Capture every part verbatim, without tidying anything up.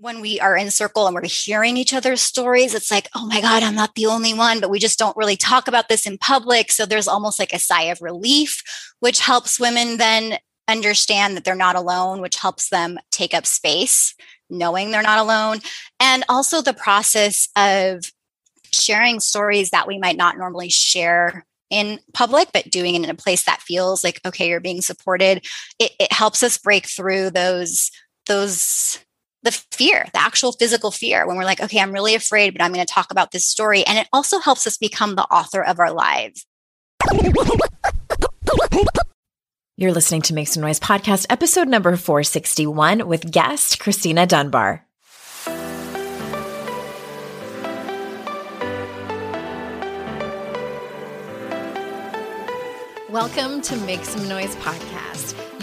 When we are in circle and we're hearing each other's stories, it's like, oh my God, I'm not the only one, but we just don't really talk about this in public. So there's almost like a sigh of relief, which helps women then understand that they're not alone, which helps them take up space, knowing they're not alone. And also the process of sharing stories that we might not normally share in public, but doing it in a place that feels like, okay, you're being supported. It, it helps us break through those, those, the fear, the actual physical fear, when we're like, okay, I'm really afraid, but I'm going to talk about this story. And it also helps us become the author of our lives. You're listening to Make Some Noise Podcast, episode number four sixty-one with guest Christina Dunbar. Welcome to Make Some Noise Podcast,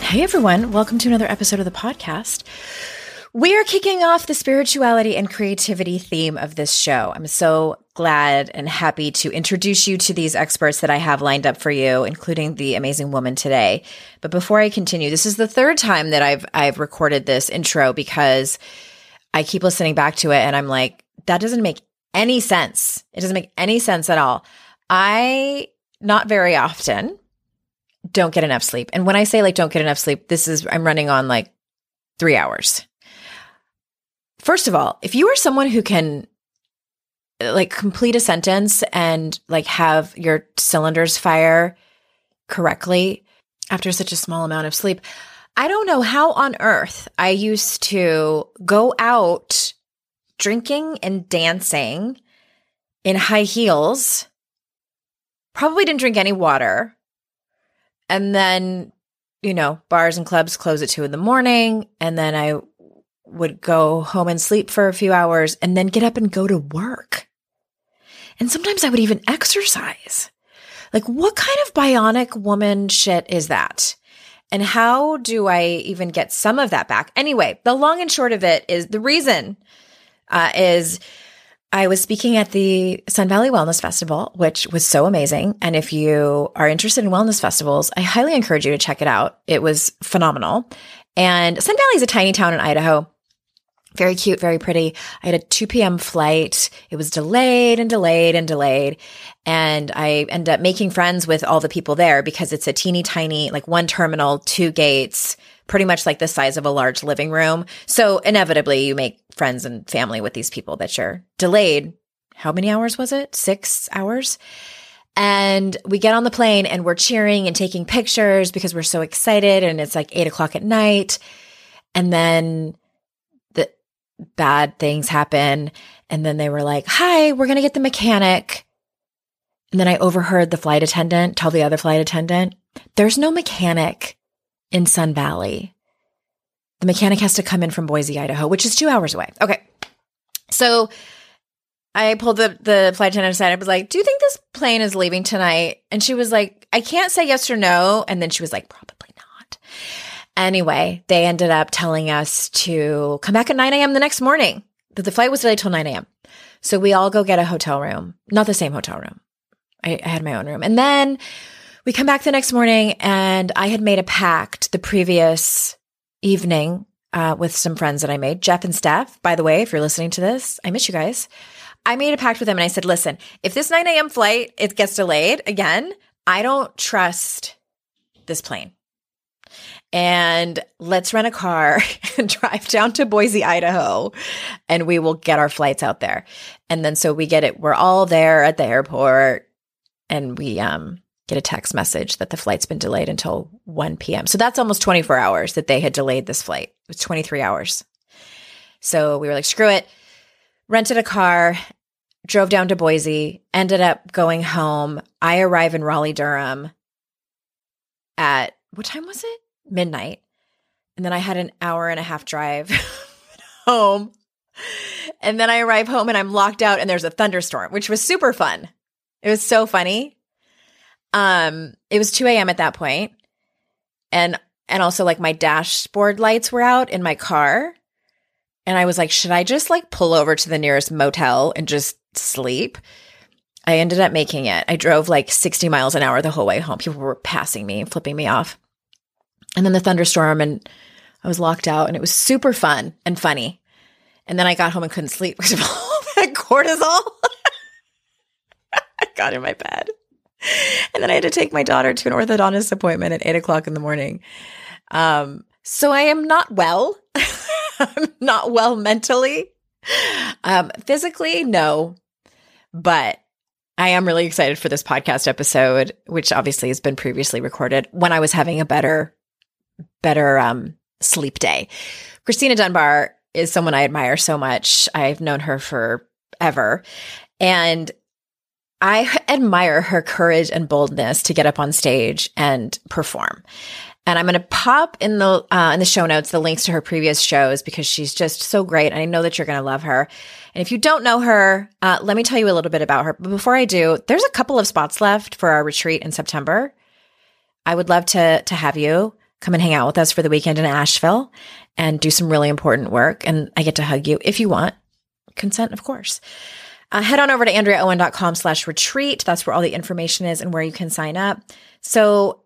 Hey everyone, welcome to another episode of the podcast. We are kicking off the spirituality and creativity theme of this show. I'm so glad and happy to introduce you to these experts that I have lined up for you, including the amazing woman today. But before I continue, this is the third time that I've I've recorded this intro because I keep listening back to it and I'm like, that doesn't make any sense. It doesn't make any sense at all. I, not very often, don't get enough sleep. And when I say like don't get enough sleep, this is, I'm running on like three hours. First of all, if you are someone who can like complete a sentence and like have your cylinders fire correctly after such a small amount of sleep, I don't know how on earth I used to go out drinking and dancing in high heels, probably didn't drink any water. And then, you know, bars and clubs close at two in the morning. And then I would go home and sleep for a few hours and then get up and go to work. And sometimes I would even exercise. Like, what kind of bionic woman shit is that? And how do I even get some of that back? Anyway, the long and short of it is the reason Uh, is I was speaking at the Sun Valley Wellness Festival, which was so amazing. And if you are interested in wellness festivals, I highly encourage you to check it out. It was phenomenal. And Sun Valley is a tiny town in Idaho. Very cute, very pretty. I had a two p.m. flight. It was delayed and delayed and delayed. And I ended up making friends with all the people there because it's a teeny tiny, like one terminal, two gates, pretty much like the size of a large living room. So inevitably you make friends and family with these people that you're delayed. How many hours was it? Six hours. And we get on the plane and we're cheering and taking pictures because we're so excited. And it's like eight o'clock at night. And then the bad things happen. And then they were like, hi, we're going to get the mechanic. And then I overheard the flight attendant tell the other flight attendant, there's no mechanic in Sun Valley. The mechanic has to come in from Boise, Idaho, which is two hours away. Okay. So I pulled the, the flight attendant aside. I was like, do you think this plane is leaving tonight? And she was like, I can't say yes or no. And then she was like, probably not. Anyway, they ended up telling us to come back at nine a.m. the next morning. But the flight was delayed till nine a.m. So we all go get a hotel room, not the same hotel room. I, I had my own room. And then we come back the next morning, and I had made a pact the previous evening uh, with some friends that I made, Jeff and Steph. By the way, if you're listening to this, I miss you guys. I made a pact with them, and I said, listen, if this nine a.m. flight, it gets delayed again, I don't trust this plane. And let's rent a car and drive down to Boise, Idaho, and we will get our flights out there. And then so we get it. We're all there at the airport, and we um, get a text message that the flight's been delayed until one p.m. So that's almost twenty-four hours that they had delayed this flight. It was twenty-three hours. So we were like, screw it. Rented a car, drove down to Boise, ended up going home. I arrive in Raleigh, Durham at, what time was it? Midnight. And then I had an hour and a half drive home. And then I arrive home and I'm locked out and there's a thunderstorm, which was super fun. It was so funny. Um, it was two a.m. at that point. And, and also like my dashboard lights were out in my car. And I was like, should I just like pull over to the nearest motel and just sleep? I ended up making it. I drove like sixty miles an hour the whole way home. People were passing me, flipping me off. And then the thunderstorm, and I was locked out, and it was super fun and funny. And then I got home and couldn't sleep because of all that cortisol. I got in my bed. And then I had to take my daughter to an orthodontist appointment at eight o'clock in the morning. Um, so I am not well. I'm not well mentally. Um, physically, no. But I am really excited for this podcast episode, which obviously has been previously recorded when I was having a better, better um, sleep day. Christina Dunbar is someone I admire so much. I've known her forever. And I admire her courage and boldness to get up on stage and perform. And I'm going to pop in the uh, in the show notes the links to her previous shows because she's just so great. And I know that you're going to love her. And if you don't know her, uh, let me tell you a little bit about her. But before I do, there's a couple of spots left for our retreat in September. I would love to to have you come and hang out with us for the weekend in Asheville and do some really important work. And I get to hug you if you want. Consent, of course. Uh, head on over to andreaowen.com slash retreat. That's where all the information is and where you can sign up. So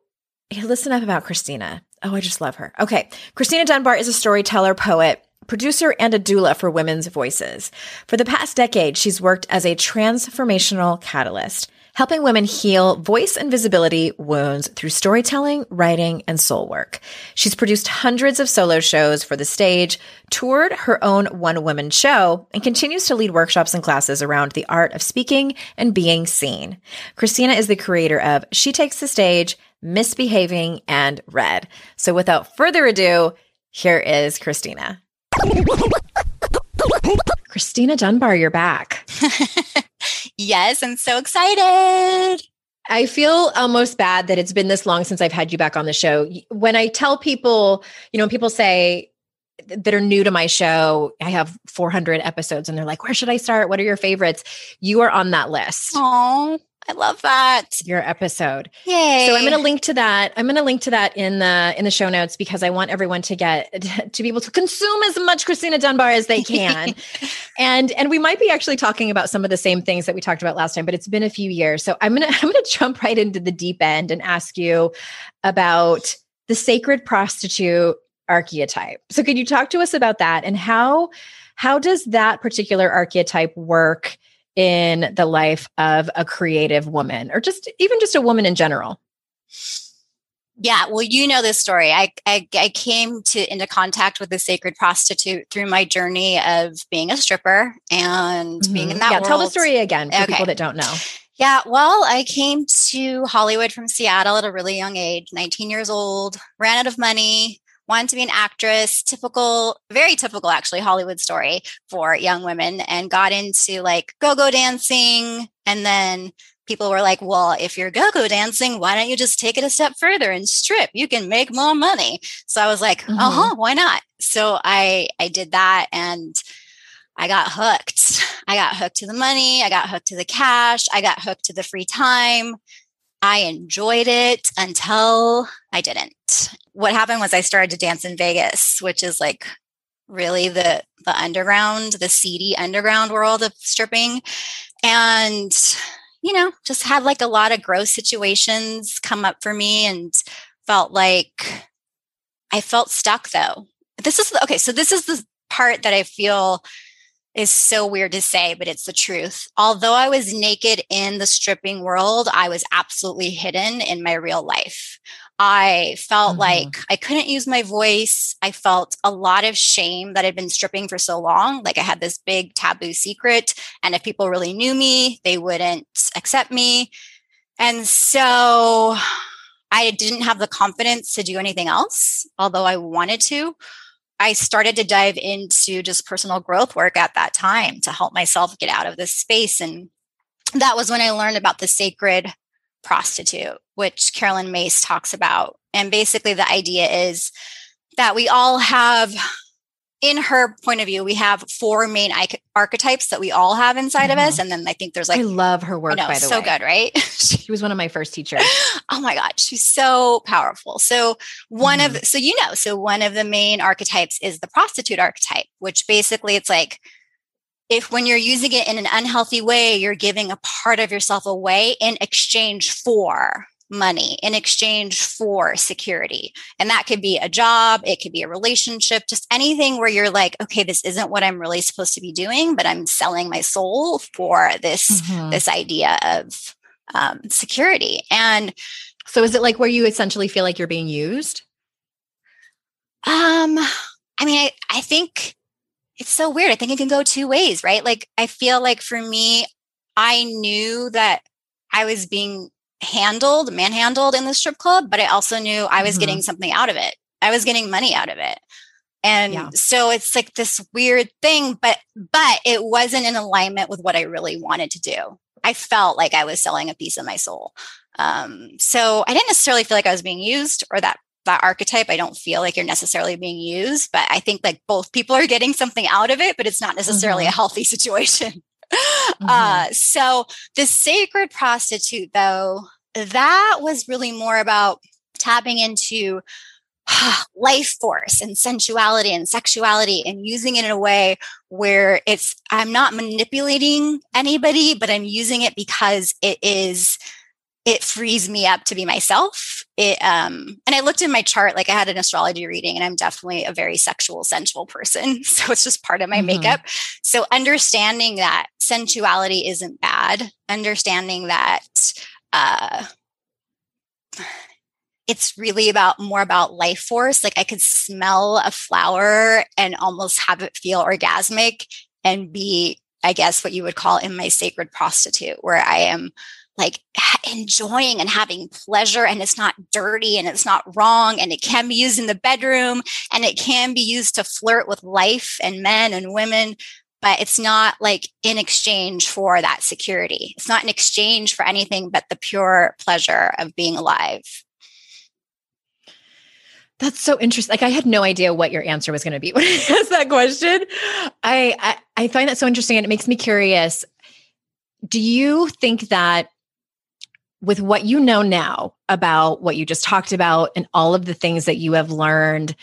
hey, listen up about Christina. Oh, I just love her. Okay. Christina Dunbar is a storyteller, poet, producer, and a doula for women's voices. For the past decade, she's worked as a transformational catalyst, helping women heal voice and visibility wounds through storytelling, writing, and soul work. She's produced hundreds of solo shows for the stage, toured her own one-woman show, and continues to lead workshops and classes around the art of speaking and being seen. Christina is the creator of She Takes the Stage, Misbehaving, and Red. So without further ado, here is Christina. Christina Dunbar, you're back. Yes, I'm so excited. I feel almost bad that it's been this long since I've had you back on the show. When I tell people, you know, people say that are new to my show, I have four hundred episodes and they're like, where should I start? What are your favorites? You are on that list. Oh, I love that. Your episode. Yay. So I'm going to link to that. I'm going to link to that in the, in the show notes because I want everyone to get, to be able to consume as much Christina Dunbar as they can. and, and we might be actually talking about some of the same things that we talked about last time, but it's been a few years. So I'm going to, I'm going to jump right into the deep end and ask you about the sacred prostitute archetype. So could you talk to us about that and how, how does that particular archetype work in the life of a creative woman or just even just a woman in general? Yeah. Well, you know this story. I, I, I came to into contact with the sacred prostitute through my journey of being a stripper and mm-hmm. being in that yeah, world. Tell the story again for okay. people that don't know. Yeah. Well, I came to Hollywood from Seattle at a really young age, nineteen years old, ran out of money, wanted to be an actress, typical, very typical, actually, Hollywood story for young women, and got into like go-go dancing. And then people were like, well, if you're go-go dancing, why don't you just take it a step further and strip? You can make more money. So I was like, mm-hmm. uh-huh, why not? So I, I did that. And I got hooked. I got hooked to the money. I got hooked to the cash. I got hooked to the free time. I enjoyed it until I didn't. What happened was I started to dance in Vegas, which is like really the, the underground, the seedy underground world of stripping. And, you know, just had like a lot of gross situations come up for me and felt like I felt stuck though. This is, okay, so this is the part that I feel is so weird to say, but it's the truth. Although I was naked in the stripping world, I was absolutely hidden in my real life. I felt mm-hmm. like I couldn't use my voice. I felt a lot of shame that I'd been stripping for so long. Like I had this big taboo secret. And if people really knew me, they wouldn't accept me. And so I didn't have the confidence to do anything else, although I wanted to. I started to dive into just personal growth work at that time to help myself get out of this space. And that was when I learned about the sacred prostitute, which Carolyn Myss talks about. And basically the idea is that we all have, in her point of view, we have four main archetypes that we all have inside mm-hmm. of us. And then I think there's like, I love her work, I know, by the so way. So good, right? She was one of my first teachers. Oh my God. She's so powerful. So one mm-hmm. of, so, you know, so one of the main archetypes is the prostitute archetype, which basically it's like, if when you're using it in an unhealthy way, you're giving a part of yourself away in exchange for money, in exchange for security. And that could be a job, it could be a relationship, just anything where you're like, okay, this isn't what I'm really supposed to be doing, but I'm selling my soul for this, mm-hmm. this idea of um, security. And so is it like where you essentially feel like you're being used? Um, I mean, I, I think it's so weird. I think it can go two ways, right? Like, I feel like for me, I knew that I was being handled, manhandled in the strip club, but I also knew I was mm-hmm. getting something out of it. I was getting money out of it. And yeah. so it's like this weird thing, but, but it wasn't in alignment with what I really wanted to do. I felt like I was selling a piece of my soul. Um, so I didn't necessarily feel like I was being used or that that archetype. I don't feel like you're necessarily being used, but I think like both people are getting something out of it, but it's not necessarily mm-hmm. a healthy situation. Mm-hmm. Uh, so the sacred prostitute though, that was really more about tapping into life force and sensuality and sexuality and using it in a way where it's, I'm not manipulating anybody, but I'm using it because it is, it frees me up to be myself. It, um, and I looked in my chart, like I had an astrology reading and I'm definitely a very sexual, sensual person. So it's just part of my mm-hmm. makeup. So understanding that sensuality isn't bad, understanding that uh, it's really about more about life force. Like I could smell a flower and almost have it feel orgasmic and be, I guess, what you would call in my sacred prostitute, where I am like enjoying and having pleasure, and it's not dirty and it's not wrong, and it can be used in the bedroom and it can be used to flirt with life and men and women, but it's not like in exchange for that security. It's not in exchange for anything but the pure pleasure of being alive. That's so interesting. Like I had no idea what your answer was going to be when I asked that question. I, I, I find that so interesting and it makes me curious. Do you think that with what you know now about what you just talked about and all of the things that you have learned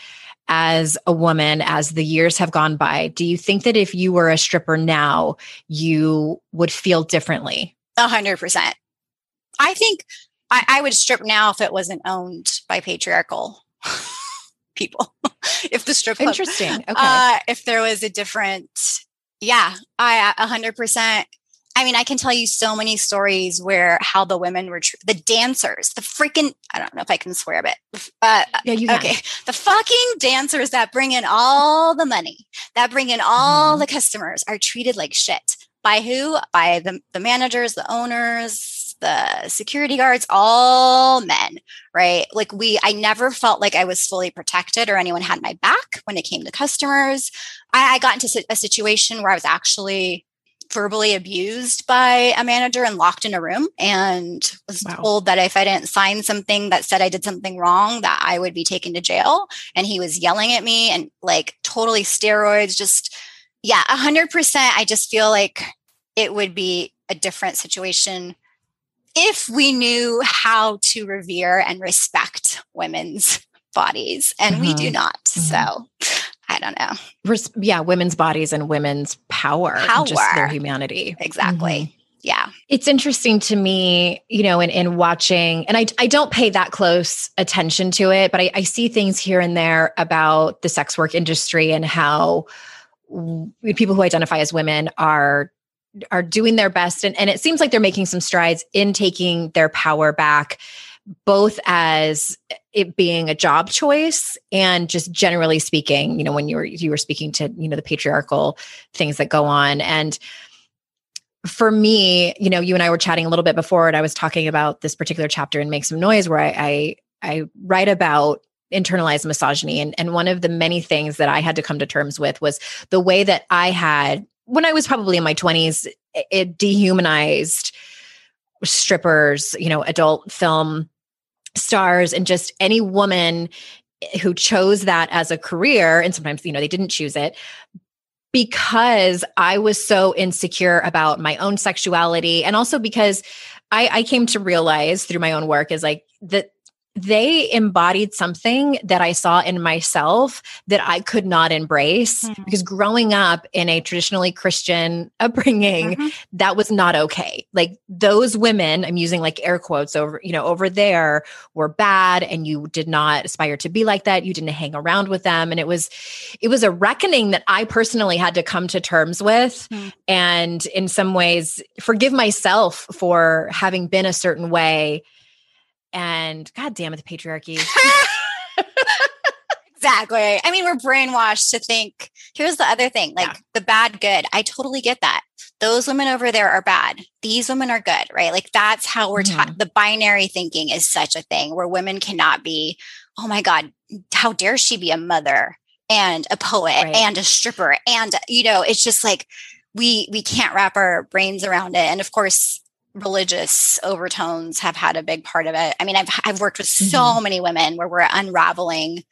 as a woman, as the years have gone by, do you think that if you were a stripper now, you would feel differently? A hundred percent. I think I, I would strip now if it wasn't owned by patriarchal people. If the strip club, interesting. Okay. Uh, if there was a different, yeah, I a hundred percent. I mean, I can tell you so many stories where how the women were, tr- the dancers, the freaking, I don't know if I can swear, but uh, yeah, you okay. Can. The fucking dancers that bring in all the money, that bring in all mm. the customers are treated like shit. By who? By the, the managers, the owners, the security guards, all men, right? Like we, I never felt like I was fully protected or anyone had my back when it came to customers. I, I got into a situation where I was actually verbally abused by a manager and locked in a room and was wow. told that if I didn't sign something that said I did something wrong, that I would be taken to jail. And he was yelling at me and like totally steroids, just yeah, one hundred percent. I just feel like it would be a different situation if we knew how to revere and respect women's bodies, and mm-hmm. we do not. Mm-hmm. So I don't know. Res- yeah. Women's bodies and women's power, power. And just their humanity. Exactly. Mm-hmm. Yeah. It's interesting to me, you know, in, in watching, and I, I don't pay that close attention to it, but I, I see things here and there about the sex work industry and how w- people who identify as women are are doing their best. And, and it seems like they're making some strides in taking their power back, both as it being a job choice and just generally speaking, you know, when you were, you were speaking to, you know, the patriarchal things that go on. And for me, you know, you and I were chatting a little bit before, and I was talking about this particular chapter in Make Some Noise where I, I, I write about internalized misogyny. And, and one of the many things that I had to come to terms with was the way that I had, when I was probably in my twenties, it dehumanized strippers, you know, adult film stars, and just any woman who chose that as a career. And sometimes, you know, they didn't choose it, because I was so insecure about my own sexuality. And also because I, I came to realize through my own work is like that they embodied something that I saw in myself that I could not embrace, mm-hmm. because growing up in a traditionally Christian upbringing, mm-hmm. that was not okay. Like those women, I'm using like air quotes over, you know, over there, were bad, and you did not aspire to be like that. You didn't hang around with them. And it was, it was a reckoning that I personally had to come to terms with. Mm-hmm. And in some ways forgive myself for having been a certain way. And God damn it, the patriarchy. Exactly. I mean, we're brainwashed to think, here's the other thing, like yeah. the bad, good. I totally get that. Those women over there are bad. These women are good, right? Like that's how we're mm-hmm. taught. The binary thinking is such a thing where women cannot be, oh my God, how dare she be a mother and a poet right. and a stripper. And, you know, it's just like, we, we can't wrap our brains around it. And of course, religious overtones have had a big part of it. I mean, I've I've worked with so mm-hmm. many women where we're unraveling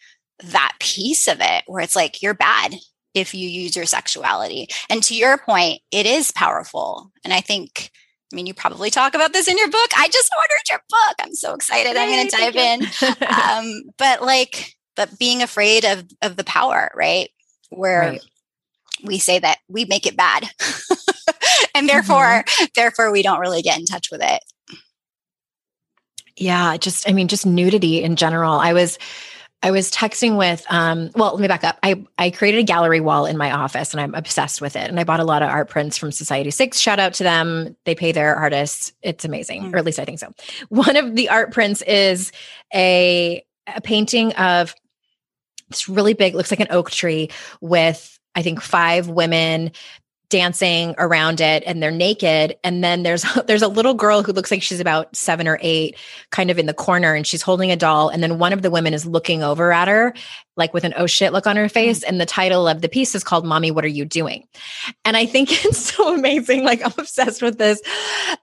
that piece of it, where it's like, you're bad if you use your sexuality. And to your point, it is powerful. And I think, I mean, you probably talk about this in your book. I just ordered your book. I'm so excited. Yay, I'm going to dive in. um, but like, but being afraid of of the power, right? Where right. we say that we make it bad. And therefore, mm-hmm. therefore, we don't really get in touch with it. Yeah, just, I mean, just nudity in general. I was, I was texting with, um, well, let me back up. I, I created a gallery wall in my office, and I'm obsessed with it. And I bought a lot of art prints from Society six. Shout out to them. They pay their artists. It's amazing, mm-hmm. or at least I think so. One of the art prints is a, a painting of this really big, looks like an oak tree with, I think, five women dancing around it, and they're naked. And then there's, there's a little girl who looks like she's about seven or eight kind of in the corner, and she's holding a doll. And then one of the women is looking over at her, like with an oh shit look on her face. Mm-hmm. And the title of the piece is called Mommy, What Are You Doing? And I think it's so amazing. Like, I'm obsessed with this.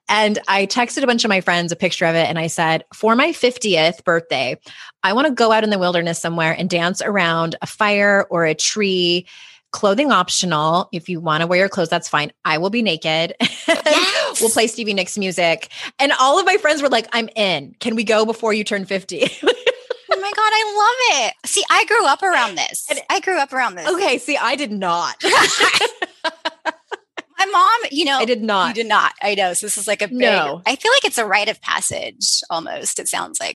And I texted a bunch of my friends a picture of it. And I said, for my fiftieth birthday, I want to go out in the wilderness somewhere and dance around a fire or a tree. Clothing optional. If you want to wear your clothes, that's fine. I will be naked. Yes. We'll play Stevie Nicks music. And all of my friends were like, I'm in. Can we go before you turn fifty? Oh my God, I love it. See, I grew up around this. And I grew up around this. Okay. See, I did not. My mom, you know. I did not. You did not. I know. So this is like a big, no. I feel like it's a rite of passage almost, it sounds like.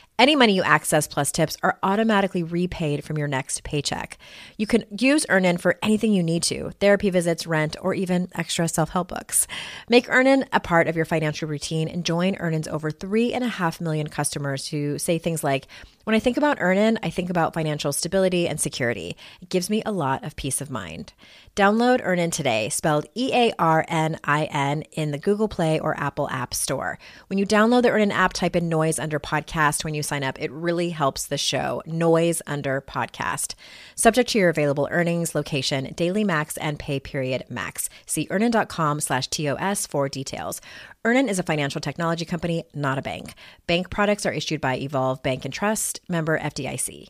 Any money you access plus tips are automatically repaid from your next paycheck. You can use Earnin for anything you need to, therapy visits, rent, or even extra self-help books. Make Earnin a part of your financial routine and join Earnin's over three and a half million customers who say things like, when I think about Earnin, I think about financial stability and security. It gives me a lot of peace of mind. Download Earnin today, spelled E A R N I N, in the Google Play or Apple App Store. When you download the Earnin app, type in Noise Under Podcast when you sign up. It really helps the show. Noise Under Podcast. Subject to your available earnings, location, daily max, and pay period max. See earnin dot com slash T O S for details. Earnin is a financial technology company, not a bank. Bank products are issued by Evolve Bank and Trust, member F D I C.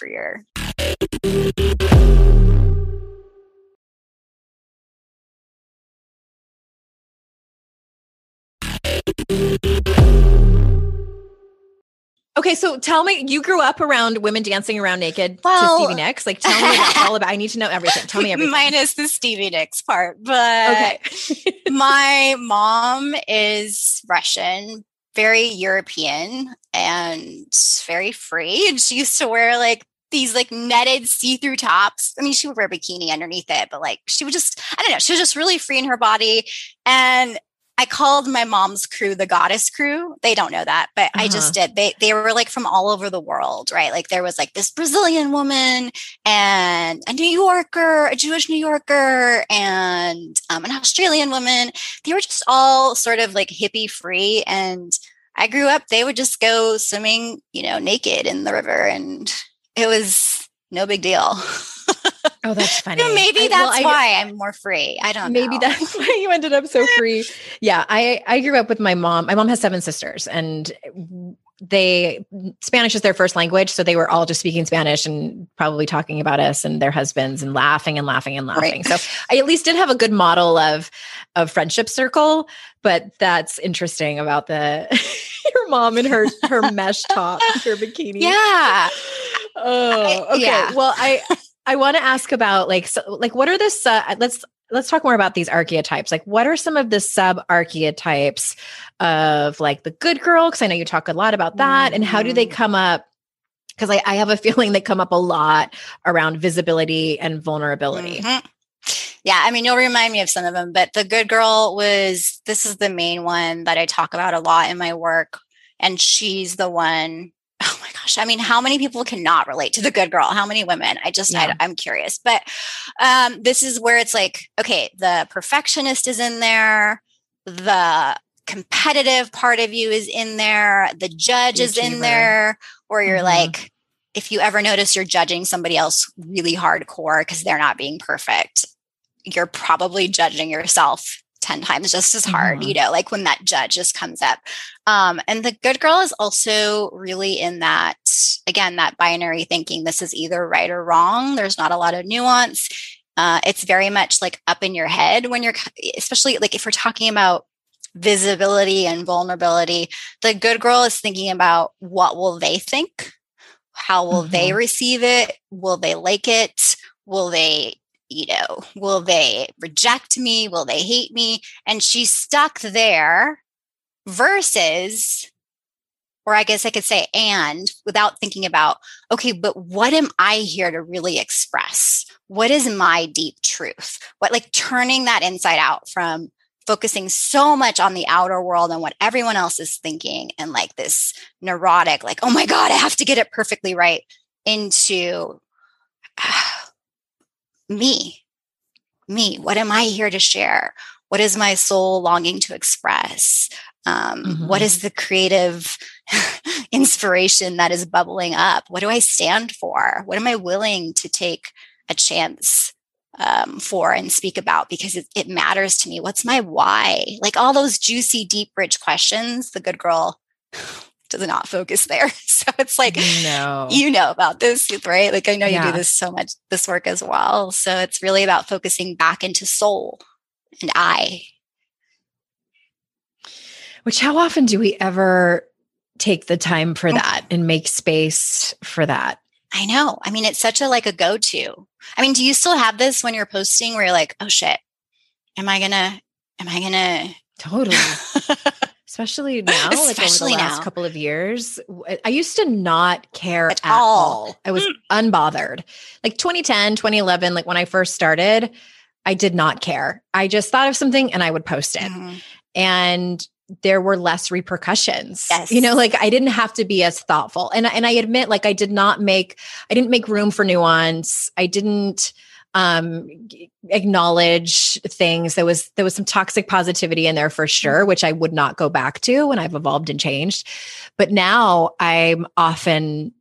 Career. Okay, so tell me, you grew up around women dancing around naked well, to Stevie Nicks. Like, tell me all about. I need to know everything. Tell me everything, minus the Stevie Nicks part. But okay. My mom is Russian, very European, and very free. And she used to wear like these like netted see-through tops. I mean, she would wear a bikini underneath it, but like she would just, I don't know, she was just really free in her body. And I called my mom's crew the Goddess Crew. They don't know that, but uh-huh. I just did. They they were like from all over the world, right? Like there was like this Brazilian woman and a New Yorker, a Jewish New Yorker, and um, an Australian woman. They were just all sort of like hippie free. And I grew up, they would just go swimming, you know, naked in the river. And it was no big deal. Oh, that's funny. No, maybe that's I, well, I, why I'm more free. I don't maybe know. Maybe that's why you ended up so free. Yeah. I, I grew up with my mom. My mom has seven sisters, and they, Spanish is their first language. So they were all just speaking Spanish and probably talking about us and their husbands and laughing and laughing and laughing. Right. So I at least did have a good model of, of friendship circle, but that's interesting about the, your mom and her, her mesh top, her bikini. Yeah. Oh, okay. Yeah. Well, I, I want to ask about like, so, like, what are the, uh, let's, let's talk more about these archetypes. Like, what are some of the sub archetypes of like the good girl? Cause I know you talk a lot about that. Mm-hmm. And how do they come up? Cause I, I have a feeling they come up a lot around visibility and vulnerability. Mm-hmm. Yeah. I mean, you'll remind me of some of them, but the good girl was, this is the main one that I talk about a lot in my work. And she's the one. Oh my gosh. I mean, how many people cannot relate to the good girl? How many women? I just, yeah. I, I'm curious, but um, this is where it's like, okay, the perfectionist is in there. The competitive part of you is in there. The judge the is achiever. in there, or you're mm-hmm. like, if you ever notice you're judging somebody else really hardcore because they're not being perfect, you're probably judging yourself ten times just as hard, mm-hmm. you know, like when that judge just comes up. Um, and the good girl is also really in that, again, that binary thinking, this is either right or wrong. There's not a lot of nuance. Uh, it's very much like up in your head when you're, especially like if we're talking about visibility and vulnerability, the good girl is thinking about what will they think? How will mm-hmm. they receive it? Will they like it? Will they you know, will they reject me? Will they hate me? And she's stuck there versus, or I guess I could say, and without thinking about, okay, but what am I here to really express? What is my deep truth? What, like turning that inside out from focusing so much on the outer world and what everyone else is thinking and like this neurotic, like, oh my God, I have to get it perfectly right. into uh, me, me. What am I here to share? What is my soul longing to express? Um, mm-hmm. What is the creative inspiration that is bubbling up? What do I stand for? What am I willing to take a chance um, for and speak about? Because it, it matters to me. What's my why? Like all those juicy, deep, rich questions, the good girl does not focus there. So it's like, no. You know about this, right? Like I know yeah. you do this so much, this work as well. So it's really about focusing back into soul and I. Which how often do we ever take the time for that and make space for that? I know. I mean, it's such a like a go-to. I mean, do you still have this when you're posting where you're like, oh shit, am I gonna, am I gonna? Totally. Especially now, like Especially over the last now. couple of years, I used to not care at, at all. all. I was mm. unbothered. Like twenty ten, twenty eleven, like when I first started, I did not care. I just thought of something and I would post it. Mm. And there were less repercussions. Yes. You know, like I didn't have to be as thoughtful. And, and I admit, like I did not make, I didn't make room for nuance. I didn't um, acknowledge things. There was, there was some toxic positivity in there for sure, which I would not go back to when I've evolved and changed. But now I'm often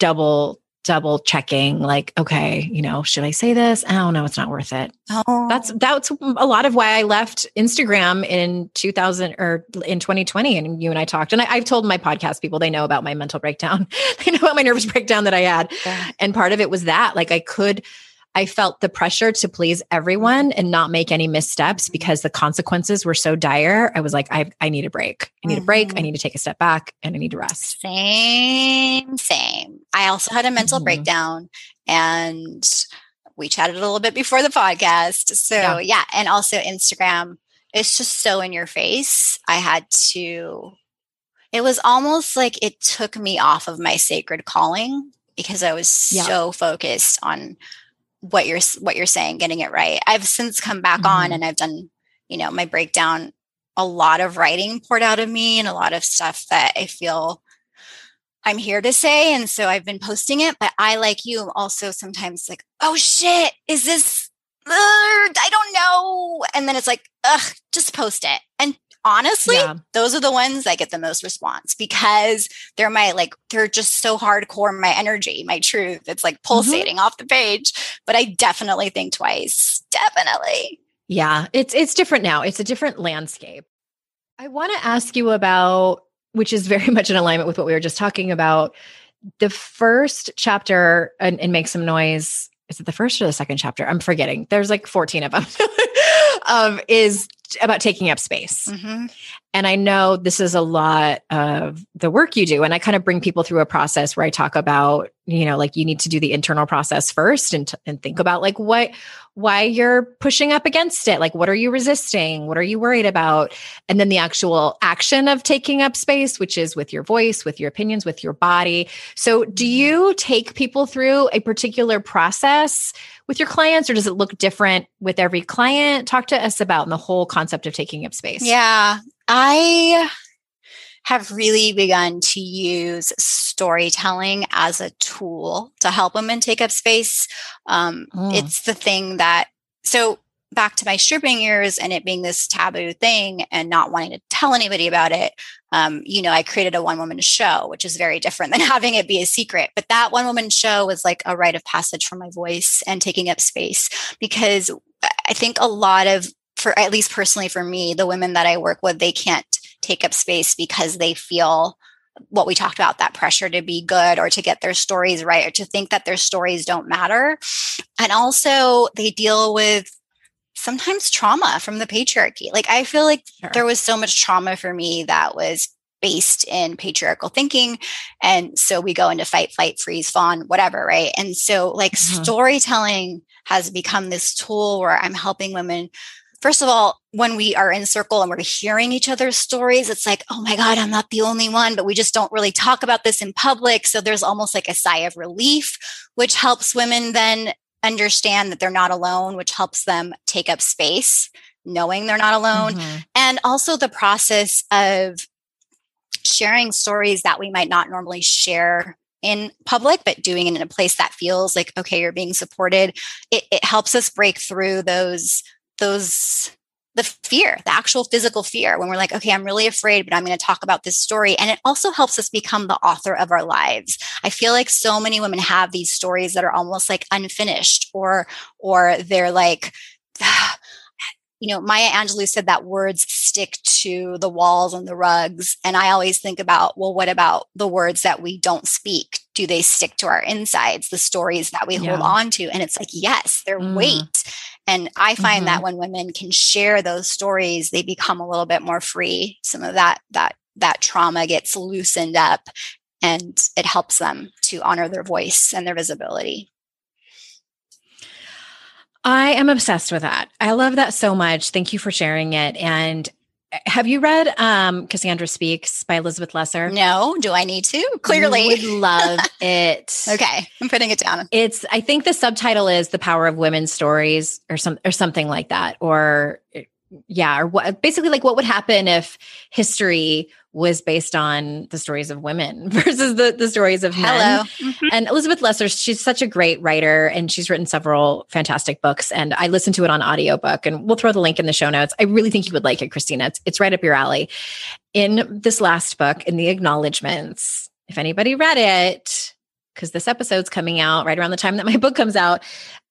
double, double checking, like, okay, you know, should I say this? Oh no, it's not worth it. Oh, that's, that's a lot of why I left Instagram in two thousand or in twenty twenty. And you and I talked, and I, I've told my podcast people, they know about my mental breakdown. They know about my nervous breakdown that I had. Yeah. And part of it was that, like I could, I felt the pressure to please everyone and not make any missteps because the consequences were so dire. I was like, I I need a break. I need mm-hmm. a break. I need to take a step back and I need to rest. Same, same. I also had a mental mm-hmm. breakdown and we chatted a little bit before the podcast. So yeah. yeah. And also Instagram, it's just so in your face. I had to, it was almost like it took me off of my sacred calling because I was yeah. so focused on what you're, what you're saying, getting it right. I've since come back mm-hmm. on and I've done, you know, my breakdown, a lot of writing poured out of me and a lot of stuff that I feel I'm here to say. And so I've been posting it, but I, like you, also sometimes like, oh shit, is this, uh, I don't know. And then it's like, ugh, just post it. And honestly, yeah. those are the ones that get the most response because they're my, like, they're just so hardcore, my energy, my truth. It's like pulsating mm-hmm. off the page, but I definitely think twice. Definitely. Yeah. It's, it's different now. It's a different landscape. I want to ask you about, which is very much in alignment with what we were just talking about. The first chapter in, in Make Some Noise. Is it the first or the second chapter? I'm forgetting. There's like fourteen of them. um, is about taking up space. Mm-hmm. And I know this is a lot of the work you do. And I kind of bring people through a process where I talk about, you know, like you need to do the internal process first and, t- and think about like what, why you're pushing up against it. Like, what are you resisting? What are you worried about? And then the actual action of taking up space, which is with your voice, with your opinions, with your body. So do you take people through a particular process with your clients, or does it look different with every client? Talk to us about the whole concept of taking up space. Yeah. I have really begun to use storytelling as a tool to help women take up space. Um, mm. It's the thing that, so back to my stripping years and it being this taboo thing and not wanting to tell anybody about it. Um, you know, I created a one-woman show, which is very different than having it be a secret. But that one-woman show was like a rite of passage for my voice and taking up space, because I think a lot of, for at least personally for me, the women that I work with, they can't take up space because they feel what we talked about, that pressure to be good or to get their stories right or to think that their stories don't matter. And also they deal with sometimes trauma from the patriarchy. Like I feel like sure. there was so much trauma for me that was based in patriarchal thinking. And so we go into fight, flight, freeze, fawn, whatever, right? And so like mm-hmm. storytelling has become this tool where I'm helping women. First of all, when we are in circle and we're hearing each other's stories, it's like, oh my God, I'm not the only one, but we just don't really talk about this in public. So there's almost like a sigh of relief, which helps women then understand that they're not alone, which helps them take up space, knowing they're not alone. Mm-hmm. And also the process of sharing stories that we might not normally share in public, but doing it in a place that feels like, okay, you're being supported. It, it helps us break through those, those, the fear, the actual physical fear, when we're like, okay, I'm really afraid, but I'm going to talk about this story. And it also helps us become the author of our lives. I feel like so many women have these stories that are almost like unfinished, or, or they're like, ah, you know, Maya Angelou said that words stick to the walls and the rugs. And I always think about, well, what about the words that we don't speak? Do they stick to our insides, the stories that we yeah. hold on to? And it's like, yes, they're mm. weight. And I find mm-hmm. that when women can share those stories, they become a little bit more free. Some of that, that, that trauma gets loosened up, and it helps them to honor their voice and their visibility. I am obsessed with that. I love that so much. Thank you for sharing it. And have you read um, Cassandra Speaks by Elizabeth Lesser? No. Do I need to? Clearly. I would love it. Okay. I'm putting it down. It's, I think the subtitle is The Power of Women's Stories, or some, or something like that. Or yeah. Or what, basically like what would happen if history was based on the stories of women versus the, the stories of men. Hello. Mm-hmm. And Elizabeth Lesser, she's such a great writer, and she's written several fantastic books. And I listened to it on audiobook, and we'll throw the link in the show notes. I really think you would like it, Christina. It's, it's right up your alley. In this last book, in the acknowledgments, if anybody read it, because this episode's coming out right around the time that my book comes out,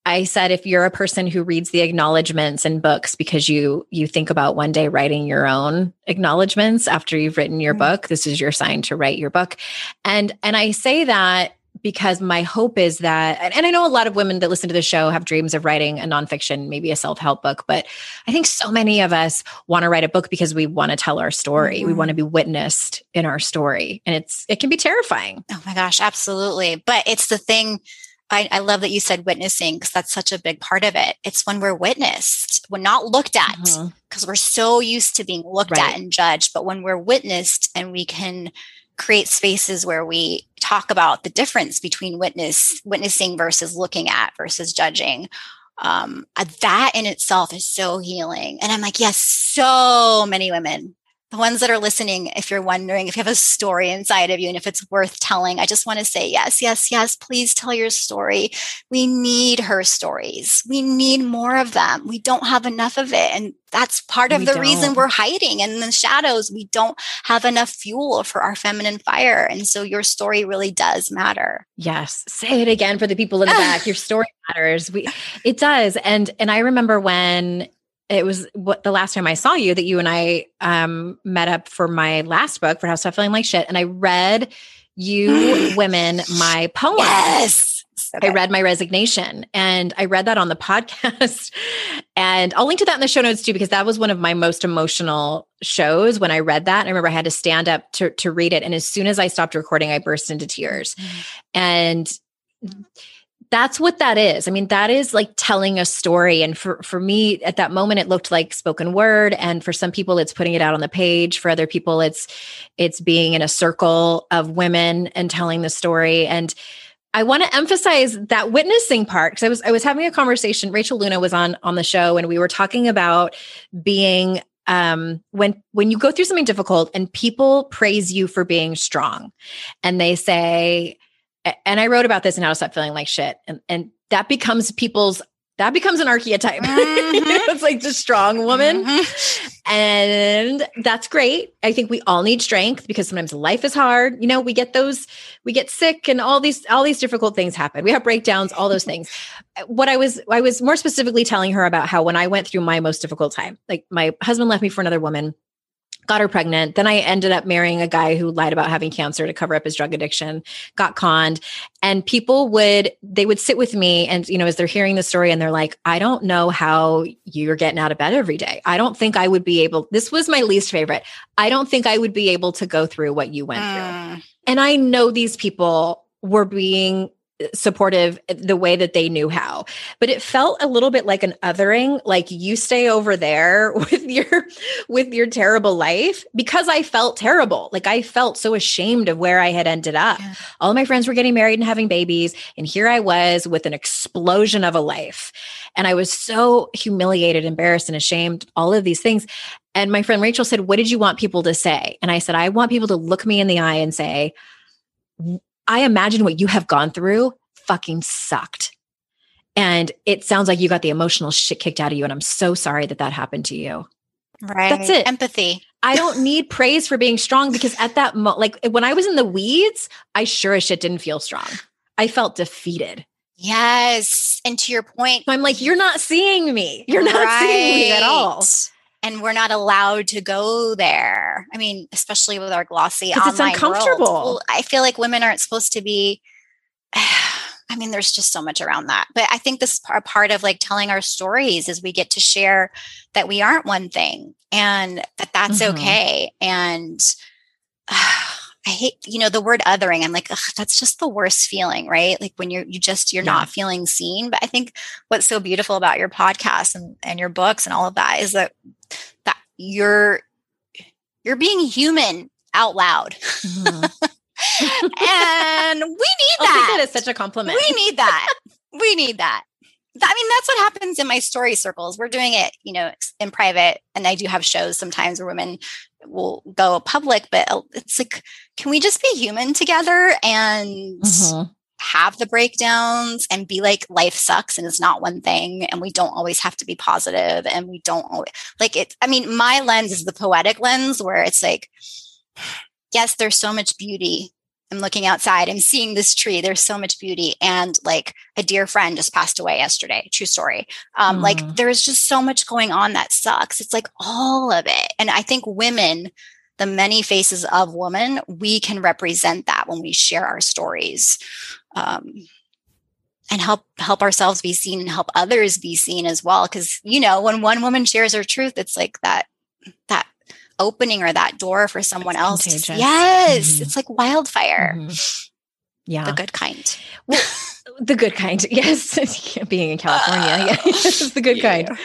I said, if you're a person who reads the acknowledgments in books because you you think about one day writing your own acknowledgments after you've written your mm-hmm. book, this is your sign to write your book. And and I say that because my hope is that, and, and I know a lot of women that listen to the show have dreams of writing a nonfiction, maybe a self-help book, but I think so many of us want to write a book because we want to tell our story. Mm-hmm. We want to be witnessed in our story. And it's it can be terrifying. Oh my gosh, absolutely. But it's the thing. I, I love that you said witnessing, because that's such a big part of it. It's when we're witnessed, we're not looked at, because mm-hmm. we're so used to being looked right. at and judged. But when we're witnessed, and we can create spaces where we talk about the difference between witness, witnessing versus looking at versus judging, um, that in itself is so healing. And I'm like, yes, so many women, the ones that are listening, if you're wondering if you have a story inside of you and if it's worth telling, I just want to say, yes, yes, yes, please tell your story. We need her stories. We need more of them. We don't have enough of it. And that's part of we the don't. reason we're hiding in the shadows. We don't have enough fuel for our feminine fire. And so your story really does matter. Yes. Say it again for the people in the back. Your story matters. We, it does. And, and I remember when it was what the last time I saw you that you and I um, met up for my last book, for How to Stop Feeling Like Shit. And I read you women, my poem. Yes. So I read my resignation, and I read that on the podcast, and I'll link to that in the show notes too, because that was one of my most emotional shows when I read that. And I remember I had to stand up to, to read it. And as soon as I stopped recording, I burst into tears. And that's what that is. I mean, that is like telling a story. And for, for me at that moment, it looked like spoken word. And for some people, it's putting it out on the page. For other people, it's, it's being in a circle of women and telling the story. And I want to emphasize that witnessing part, because I was, I was having a conversation. Rachel Luna was on, on the show, and we were talking about being, um, when, when you go through something difficult and people praise you for being strong, and they say, and I wrote about this in How to Stop Feeling Like Shit. And, and that becomes people's, that becomes an archetype. Mm-hmm. It's like the strong woman. Mm-hmm. And that's great. I think we all need strength, because sometimes life is hard. You know, we get those, we get sick, and all these, all these difficult things happen. We have breakdowns, all those things. What I was, I was more specifically telling her about how when I went through my most difficult time, like my husband left me for another woman, got her pregnant. Then I ended up marrying a guy who lied about having cancer to cover up his drug addiction, got conned. And people would, they would sit with me and, you know, as they're hearing the story, and they're like, I don't know how you're getting out of bed every day. I don't think I would be able, this was my least favorite. I don't think I would be able to go through what you went mm. through. And I know these people were being supportive the way that they knew how, but it felt a little bit like an othering, like you stay over there with your, with your terrible life, because I felt terrible. Like I felt so ashamed of where I had ended up. Yeah. All of my friends were getting married and having babies. And here I was with an explosion of a life. And I was so humiliated, embarrassed, and ashamed, all of these things. And my friend Rachel said, what did you want people to say? And I said, I want people to look me in the eye and say, I imagine what you have gone through fucking sucked. And it sounds like you got the emotional shit kicked out of you. And I'm so sorry that that happened to you. Right. That's it. Empathy. I don't need praise for being strong, because at that moment, like when I was in the weeds, I sure as shit didn't feel strong. I felt defeated. Yes. And to your point, I'm like, you're not seeing me. You're not right. seeing me at all. And we're not allowed to go there. I mean, especially with our glossy online world. It's uncomfortable. Well, I feel like women aren't supposed to be, I mean, there's just so much around that. But I think this is a part of like telling our stories, is we get to share that we aren't one thing and that that's mm-hmm. okay. And uh, I hate, you know, the word othering. I'm like, ugh, that's just the worst feeling, right? Like when you're, you just, you're yeah. not feeling seen. But I think what's so beautiful about your podcast and, and your books and all of that is that, that you're, you're being human out loud. Mm-hmm. And we need I'll that. I think that is such a compliment. We need that. We need that. I mean, that's what happens in my story circles. We're doing it, you know, in private. And I do have shows sometimes where women will go public, but it's like, can we just be human together and mm-hmm. have the breakdowns and be like, life sucks and it's not one thing. And we don't always have to be positive. And we don't always like it. I mean, my lens is the poetic lens where it's like, yes, there's so much beauty. I'm looking outside. I'm seeing this tree. There's so much beauty. And like a dear friend just passed away yesterday. True story. Um, mm-hmm. Like there's just so much going on that sucks. It's like all of it. And I think women, the many faces of woman, we can represent that when we share our stories, um, and help, help ourselves be seen and help others be seen as well. Cause you know, when one woman shares her truth, it's like that, that, opening or that door for someone it's else. Contagious. Yes. Mm-hmm. It's like wildfire. Mm-hmm. Yeah. The good kind. Well, the good kind. Yes. Being in California. Uh, yeah. It's the good yeah. kind.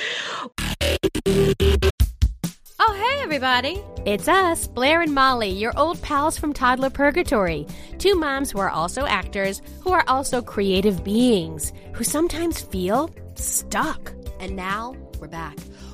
Oh, hey, everybody. It's us, Blair and Molly, your old pals from Toddler Purgatory. Two moms who are also actors, who are also creative beings, who sometimes feel stuck. And now we're back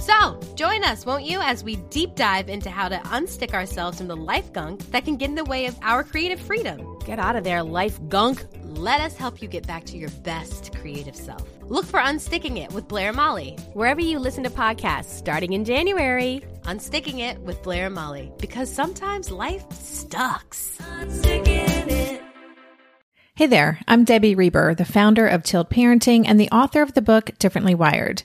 So, join us, won't you, as we deep dive into how to unstick ourselves from the life gunk that can get in the way of our creative freedom. Get out of there, life gunk. Let us help you get back to your best creative self. Look for Unsticking It with Blair and Molly wherever you listen to podcasts, starting in January. Unsticking It with Blair and Molly, because sometimes life sucks. Unsticking It. Hey there, I'm Debbie Reber, the founder of Tilt Parenting and the author of the book Differently Wired.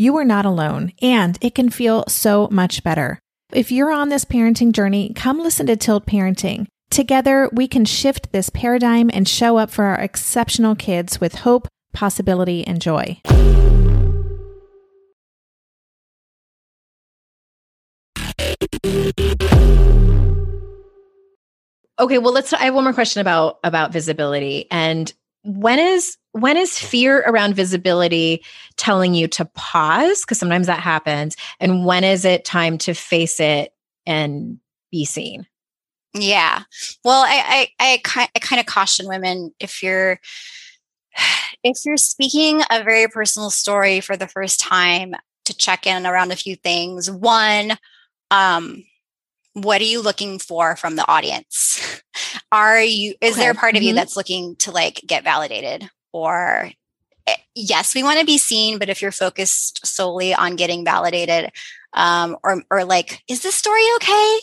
you are not alone, and it can feel so much better. If you're on this parenting journey, come listen to Tilt Parenting. Together, we can shift this paradigm and show up for our exceptional kids with hope, possibility, and joy. Okay, well, let's. I have one more question about about visibility. And when is when is fear around visibility telling you to pause? Because sometimes that happens. And when is it time to face it and be seen? Yeah. Well, I I I, I kind of caution women, if you're if you're speaking a very personal story for the first time, to check in around a few things. One, um, what are you looking for from the audience? Are you, is okay. there a part of mm-hmm. you that's looking to like get validated? Or yes, we want to be seen, but if you're focused solely on getting validated, um, or, or like, is this story okay?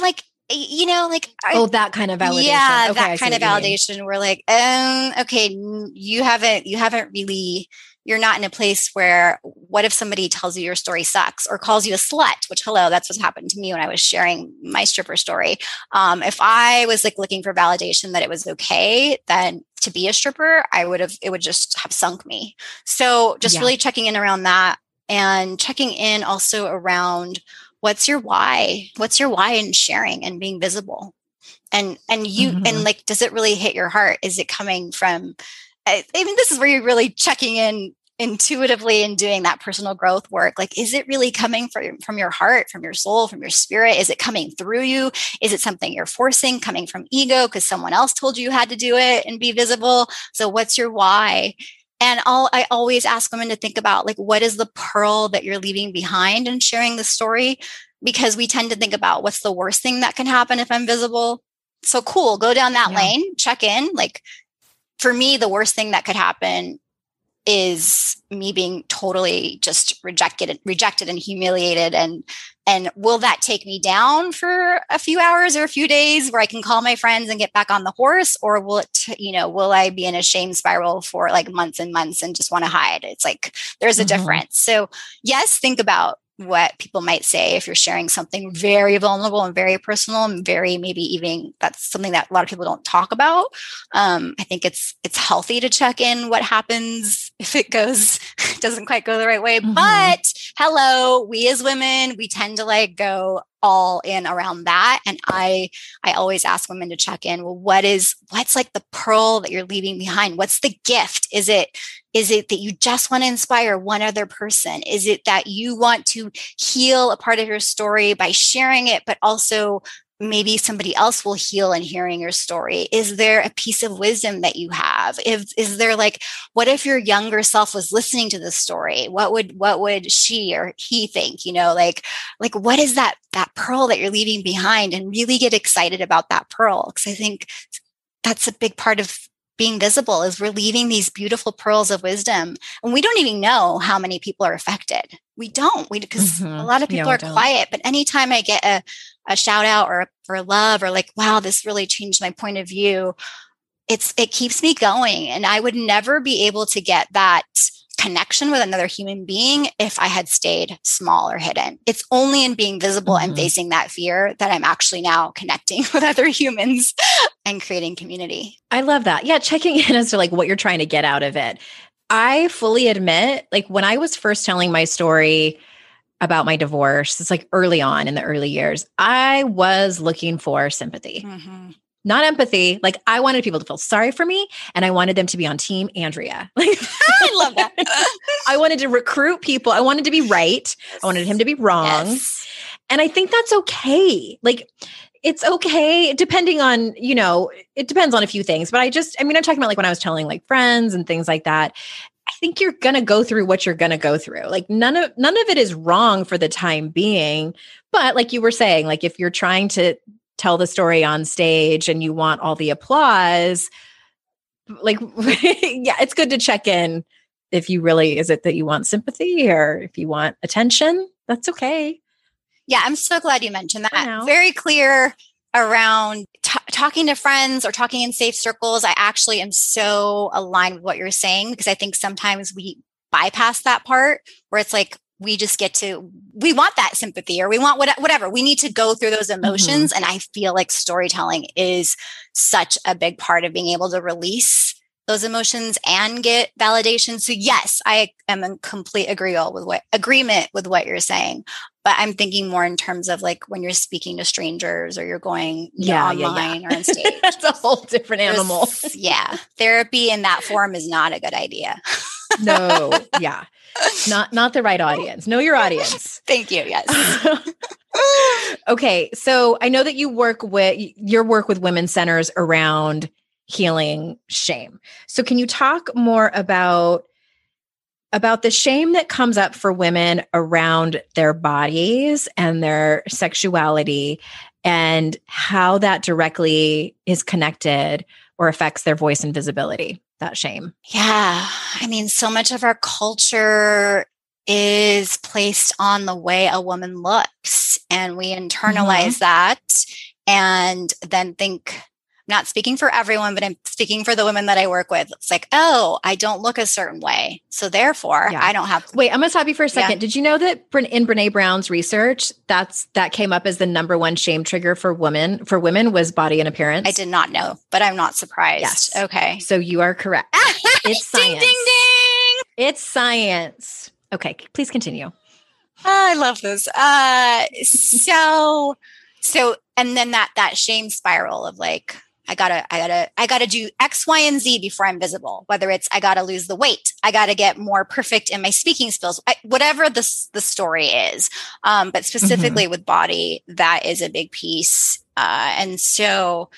Like, you know, like, oh, I, that kind of validation. Yeah. Okay, that I kind of validation. We're like, um, okay, you haven't, you haven't really, you're not in a place where, what if somebody tells you your story sucks or calls you a slut, which, hello, that's what's happened to me when I was sharing my stripper story. Um, if I was like looking for validation that it was okay, then to be a stripper, I would have, it would just have sunk me. So just yeah. really checking in around that, and checking in also around what's your why, what's your why in sharing and being visible, and, and you, mm-hmm. and like, does it really hit your heart? Is it coming from, I mean, this is where you're really checking in intuitively and doing that personal growth work. Like, is it really coming from, from your heart, from your soul, from your spirit? Is it coming through you? Is it something you're forcing, coming from ego because someone else told you you had to do it and be visible? So what's your why? And I'll, I always ask women to think about, like, what is the pearl that you're leaving behind in sharing the story? Because we tend to think about what's the worst thing that can happen if I'm visible. So cool. Go down that yeah. lane, check in. Like, for me, the worst thing that could happen is me being totally just rejected, rejected and humiliated. And, and will that take me down for a few hours or a few days where I can call my friends and get back on the horse? Or will it, you know, will I be in a shame spiral for like months and months and just want to hide? It's like, there's a mm-hmm. difference. So yes, think about what people might say if you're sharing something very vulnerable and very personal and very, maybe even that's something that a lot of people don't talk about. Um, I think it's, it's healthy to check in what happens if it goes, doesn't quite go the right way, mm-hmm. but hello, we as women, we tend to like go all in around that. And I, I always ask women to check in, well, what is, what's like the pearl that you're leaving behind? What's the gift? Is it, Is it that you just want to inspire one other person? Is it that you want to heal a part of your story by sharing it, but also maybe somebody else will heal in hearing your story? Is there a piece of wisdom that you have? Is, is there like, what if your younger self was listening to this story? What would, what would she or he think? You know, like, like what is that, that pearl that you're leaving behind? And really get excited about that pearl. Cause I think that's a big part of being visible, is we're leaving these beautiful pearls of wisdom. And we don't even know how many people are affected. We don't, we because mm-hmm. a lot of people yeah, are don't. quiet, but anytime I get a, a shout out or, or love or like, wow, this really changed my point of view, it's, it keeps me going. And I would never be able to get that connection with another human being if I had stayed small or hidden. It's only in being visible mm-hmm. and facing that fear that I'm actually now connecting with other humans and creating community. I love that. Yeah. Checking in as to like what you're trying to get out of it. I fully admit, like when I was first telling my story about my divorce, it's like early on in the early years, I was looking for sympathy. Mm-hmm. Not empathy. Like I wanted people to feel sorry for me, and I wanted them to be on team Andrea. Like I love that. I wanted to recruit people. I wanted to be right. I wanted him to be wrong. Yes. And I think that's okay. Like it's okay depending on, you know, it depends on a few things, but I just, I mean, I'm talking about like when I was telling like friends and things like that, I think you're going to go through what you're going to go through. Like none of, none of it is wrong for the time being, but like you were saying, like if you're trying to tell the story on stage and you want all the applause, like, yeah, it's good to check in. If you really, is it that you want sympathy or if you want attention, that's okay. Yeah. I'm so glad you mentioned that. Very clear around t- talking to friends or talking in safe circles. I actually am so aligned with what you're saying, because I think sometimes we bypass that part where it's like, we just get to, we want that sympathy or we want what, whatever. We need to go through those emotions. Mm-hmm. And I feel like storytelling is such a big part of being able to release those emotions and get validation. So yes, I am in complete agreeal with what, agreement with what you're saying. But I'm thinking more in terms of like when you're speaking to strangers or you're going you yeah, know, online yeah, yeah. or on stage. That's a whole different animal. Yeah. Therapy in that form is not a good idea. No. Yeah. Not not the right audience. Know your audience. Thank you. Yes. Okay. So I know that you work with, your work with women centers around healing shame. So can you talk more about about the shame that comes up for women around their bodies and their sexuality and how that directly is connected or affects their voice and visibility, that shame. Yeah. I mean, so much of our culture is placed on the way a woman looks, and we internalize mm-hmm. that and then think, not speaking for everyone, but I'm speaking for the women that I work with. It's like, oh, I don't look a certain way, so therefore yeah. I don't have. Wait, I'm going to stop you for a second. Yeah. Did you know that in Brene Brown's research, that's that came up as the number one shame trigger for women for women was body and appearance? I did not know, but I'm not surprised. Yes. Okay, so you are correct. It's science. Ding, ding, ding. It's science. Okay, please continue. Oh, I love this. Uh, so, so, and then that that shame spiral of like. I gotta, I gotta, I gotta do X, Y, and Z before I'm visible. Whether it's I gotta lose the weight, I gotta get more perfect in my speaking skills, I, whatever the the story is. Um, but specifically mm-hmm. with body, that is a big piece. Uh, and so,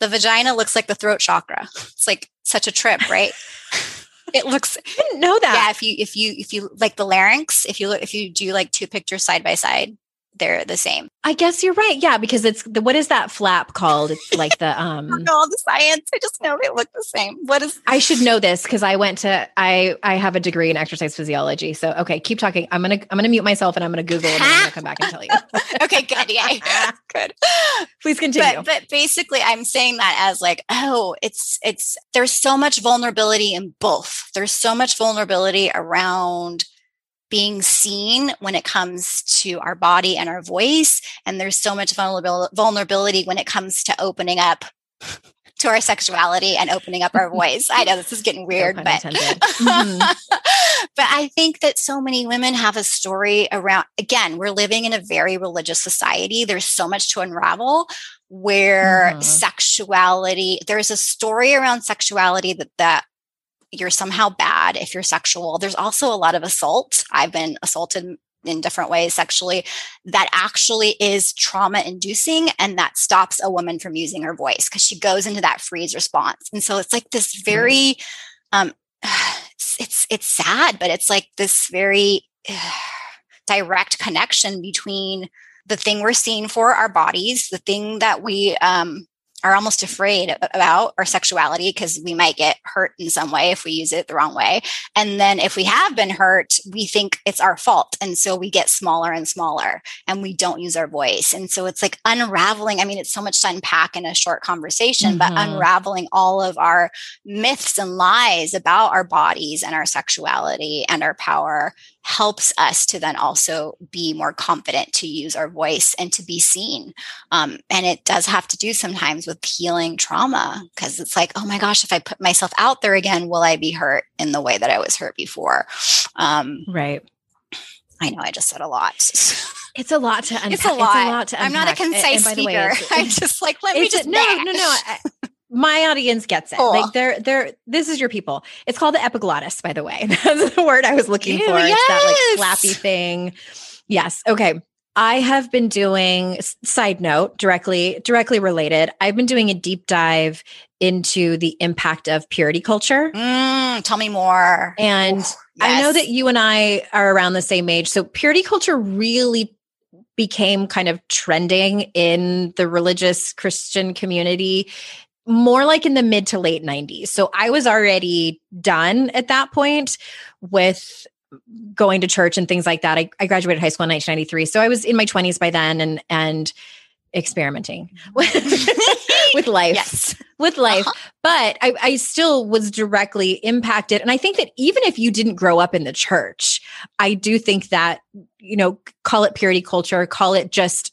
the vagina looks like the throat chakra. It's like such a trip, right? It looks. I didn't know that. Yeah. If you, if you, if you like the larynx, if you look, if you do like two pictures side by side. They're the same. I guess you're right. Yeah. Because it's the, what is that flap called? It's like the, um, I don't know all the science. I just know they look the same. What is, I should know this because I went to, I, I have a degree in exercise physiology. So, okay. Keep talking. I'm going to, I'm going to mute myself and I'm going to Google and then I'm going to come back and tell you. Okay. Good. Yeah. Good. Please continue. But, but basically I'm saying that as like, oh, it's, it's, there's so much vulnerability in both. There's so much vulnerability around being seen when it comes to our body and our voice. And there's so much vulnerability when it comes to opening up to our sexuality and opening up our voice. I know this is getting weird, no pun intended. but, mm-hmm. but I think that so many women have a story around, again, we're living in a very religious society. There's so much to unravel where mm-hmm. sexuality, there's a story around sexuality that that you're somehow bad if you're sexual. There's also a lot of assault. I've been assaulted in different ways sexually. That actually is trauma inducing. And that stops a woman from using her voice because she goes into that freeze response. And so it's like this very, um, it's, it's sad, but it's like this very uh, direct connection between the thing we're seeing for our bodies, the thing that we, um, are almost afraid about our sexuality because we might get hurt in some way if we use it the wrong way. And then if we have been hurt, we think it's our fault. And so we get smaller and smaller and we don't use our voice. And so it's like unraveling. I mean, it's so much to unpack in a short conversation, mm-hmm. but unraveling all of our myths and lies about our bodies and our sexuality and our power helps us to then also be more confident to use our voice and to be seen. Um, and it does have to do sometimes with healing trauma because it's like, oh my gosh, if I put myself out there again, will I be hurt in the way that I was hurt before? Um, right. I know I just said a lot. It's a lot to unpack. It's a lot. It's a lot to unpack. I'm not a concise and, and speaker. Way, I'm just like, let me just. A, no, no, no. I, My audience gets it. Cool. Like they're they're this is your people. It's called the epiglottis, by the way. That's the word I was looking Ew, for. Yes. It's that like flappy thing. Yes. Okay. I have been doing side note, directly directly related. I've been doing a deep dive into the impact of purity culture. Mm, tell me more. And yes. I know that you and I are around the same age. So purity culture really became kind of trending in the religious Christian community. More like in the mid to late nineties. So I was already done at that point with going to church and things like that. I, I graduated high school in nineteen ninety-three. So I was in my twenties by then and and experimenting with, with life. Yes. With life. Uh-huh. But I, I still was directly impacted. And I think that even if you didn't grow up in the church, I do think that, you know, call it purity culture, call it just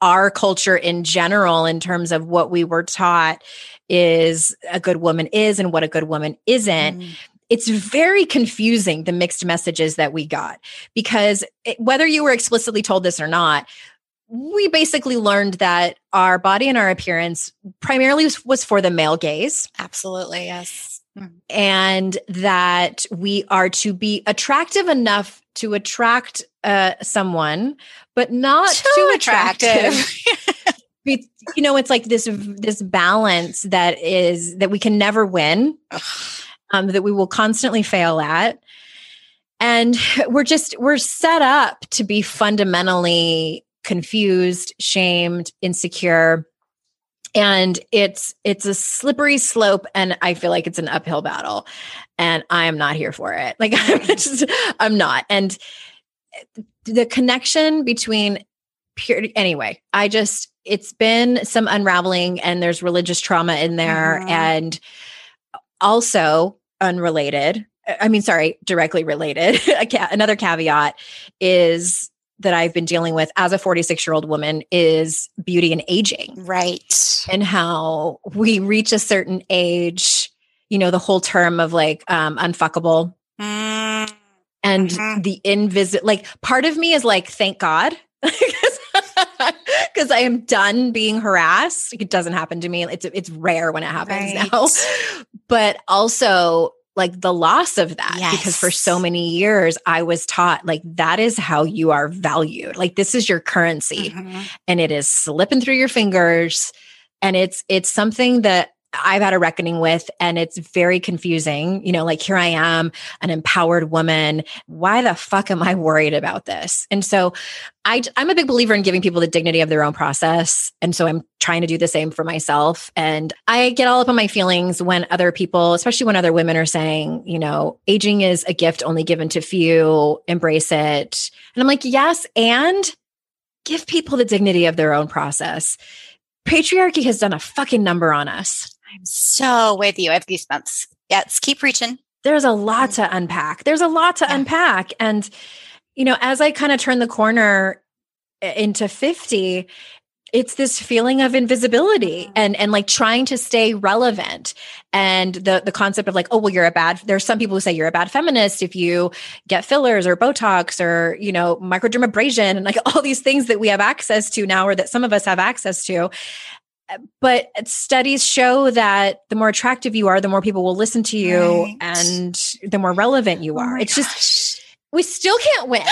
our culture in general, in terms of what we were taught is a good woman is and what a good woman isn't. Mm. It's very confusing, the mixed messages that we got, because it, whether you were explicitly told this or not, we basically learned that our body and our appearance primarily was, was for the male gaze. Absolutely. Yes. Mm. And that we are to be attractive enough to attract Uh, someone, but not too, too attractive. attractive. Be, you know, it's like this this balance that is that we can never win, um, that we will constantly fail at, and we're just we're set up to be fundamentally confused, shamed, insecure. And it's it's a slippery slope, and I feel like it's an uphill battle, and I am not here for it. Like I'm just, I'm not. And the connection between purity, anyway, I just, it's been some unraveling, and there's religious trauma in there, mm-hmm. and also unrelated. I mean, sorry, directly related. Another caveat is that I've been dealing with as a forty-six-year-old woman is beauty and aging. Right. And how we reach a certain age, you know, the whole term of like um, unfuckable. Mm. And mm-hmm. the invisible, like part of me is like, thank God, because I am done being harassed. It doesn't happen to me. It's it's rare when it happens right. now. But also like the loss of that, yes. because for so many years I was taught like that is how you are valued. Like this is your currency mm-hmm. and it is slipping through your fingers. And it's, it's something that I've had a reckoning with, and it's very confusing. You know, like here I am, an empowered woman. Why the fuck am I worried about this? And so I, I'm a big believer in giving people the dignity of their own process. And so I'm trying to do the same for myself. And I get all up on my feelings when other people, especially when other women are saying, you know, aging is a gift only given to few, embrace it. And I'm like, yes, and give people the dignity of their own process. Patriarchy has done a fucking number on us. I'm so with you. I have goosebumps. Yes. Keep reaching. There's a lot to unpack. There's a lot to yeah. unpack. And, you know, as I kind of turn the corner into fifty, it's this feeling of invisibility and, and like trying to stay relevant. And the, the concept of like, oh, well, you're a bad, there's some people who say you're a bad feminist if you get fillers or Botox or, you know, microdermabrasion and like all these things that we have access to now, or that some of us have access to. But studies show that the more attractive you are, the more people will listen to you right. and the more relevant you are. Oh it's gosh. just, we still can't win. No,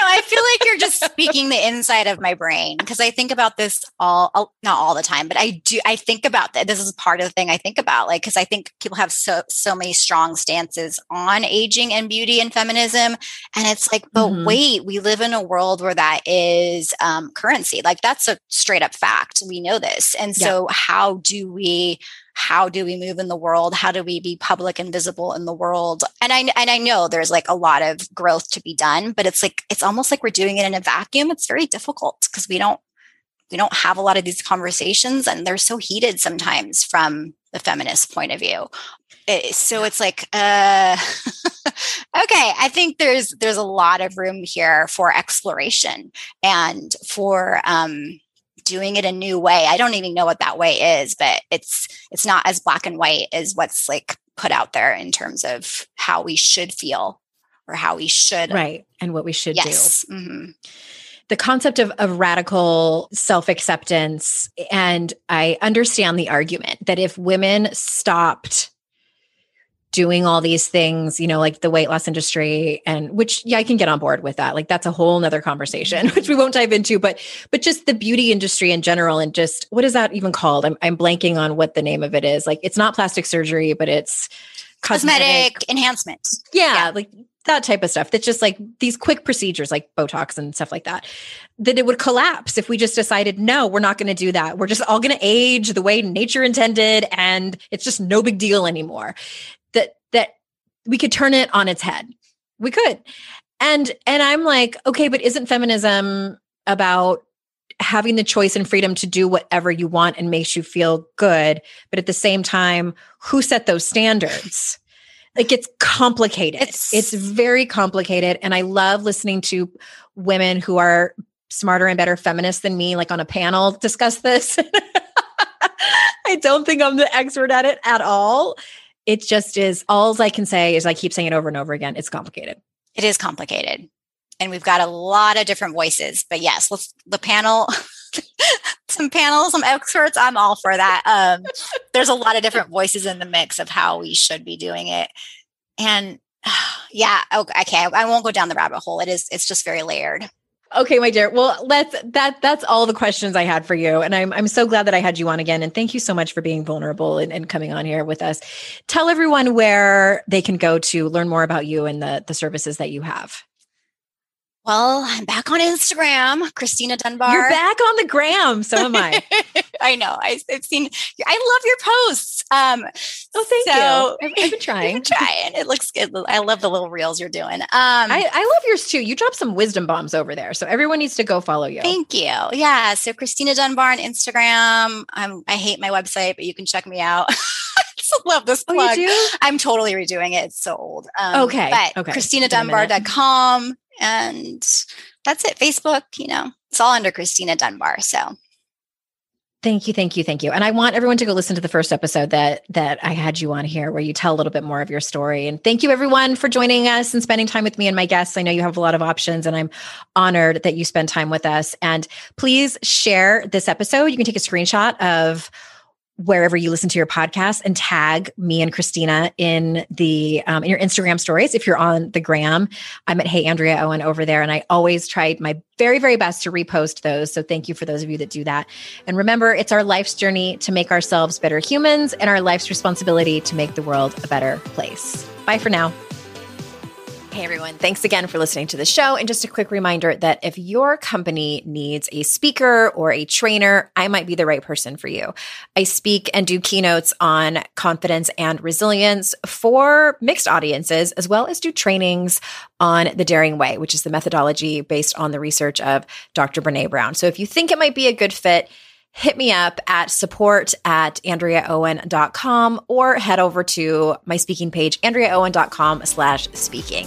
I feel like you're just speaking the inside of my brain, because I think about this all, not all the time, but I do, I think about that. This is part of the thing I think about, like, because I think people have so, so many strong stances on aging and beauty and feminism. And it's like, but mm-hmm. wait, we live in a world where that is um, currency. Like that's a straight up fact. We know this. And so yeah. how do we How do we move in the world? How do we be public and visible in the world? And I and I know there's like a lot of growth to be done, but it's like it's almost like we're doing it in a vacuum. It's very difficult because we don't we don't have a lot of these conversations, and they're so heated sometimes from the feminist point of view. It, so it's like, uh, okay, I think there's there's a lot of room here for exploration and for. Um, doing it a new way. I don't even know what that way is, but it's it's not as black and white as what's like put out there in terms of how we should feel or how we should. Right. And what we should yes. do. Mm-hmm. The concept of, of radical self-acceptance. And I understand the argument that if women stopped doing all these things, you know, like the weight loss industry, and which, yeah, I can get on board with that. Like that's a whole nother conversation, which we won't dive into, but, but just the beauty industry in general. And just, what is that even called? I'm I'm blanking on what the name of it is. Like it's not plastic surgery, but it's cosmetic, cosmetic enhancement. Yeah, yeah. Like that type of stuff. That's just like these quick procedures like Botox and stuff like that, that it would collapse if we just decided, no, we're not going to do that. We're just all going to age the way nature intended. And it's just no big deal anymore. that that we could turn it on its head. We could. And and I'm like, okay, but isn't feminism about having the choice and freedom to do whatever you want and makes you feel good? But at the same time, who set those standards? Like it's complicated. It's, it's very complicated. And I love listening to women who are smarter and better feminists than me, like on a panel, discuss this. I don't think I'm the expert at it at all. It just is, all I can say is I keep saying it over and over again. It's complicated. It is complicated. And we've got a lot of different voices, but yes, let's, the panel, some panels, some experts, I'm all for that. Um, there's a lot of different voices in the mix of how we should be doing it. And yeah, okay. I won't go down the rabbit hole. It is, it's just very layered. Okay, my dear. Well, let's, that, that's all the questions I had for you. And I'm, I'm so glad that I had you on again. And thank you so much for being vulnerable and, and coming on here with us. Tell everyone where they can go to learn more about you and the, the services that you have. Well, I'm back on Instagram, Christina Dunbar. You're back on the gram. So am I. I know. I, I've seen, I love your posts. Um, oh, thank so, you. I've, I've been trying. I've been trying. It looks good. I love the little reels you're doing. Um, I, I love yours too. You drop some wisdom bombs over there. So everyone needs to go follow you. Thank you. Yeah. So Christina Dunbar on Instagram. Um, I hate my website, but you can check me out. Love this plug. Oh, you do? I'm totally redoing it. It's so old. Um, okay. But okay. Christina Dunbar dot com. And that's it. Facebook, you know, it's all under Christina Dunbar. So thank you. Thank you. Thank you. And I want everyone to go listen to the first episode that, that I had you on here, where you tell a little bit more of your story. And thank you everyone for joining us and spending time with me and my guests. I know you have a lot of options and I'm honored that you spend time with us. And please share this episode. You can take a screenshot of wherever you listen to your podcast and tag me and Christina in the, um, in your Instagram stories. If you're on the gram, I'm at Hey Andrea Owen over there. And I always tried my very, very best to repost those. So thank you for those of you that do that. And remember, it's our life's journey to make ourselves better humans and our life's responsibility to make the world a better place. Bye for now. Hey everyone, thanks again for listening to the show. And just a quick reminder that if your company needs a speaker or a trainer, I might be the right person for you. I speak and do keynotes on confidence and resilience for mixed audiences, as well as do trainings on the Daring Way, which is the methodology based on the research of Doctor Brene Brown. So if you think it might be a good fit, hit me up at support at andrea owen dot com or head over to my speaking page, andreaowen.com slash speaking.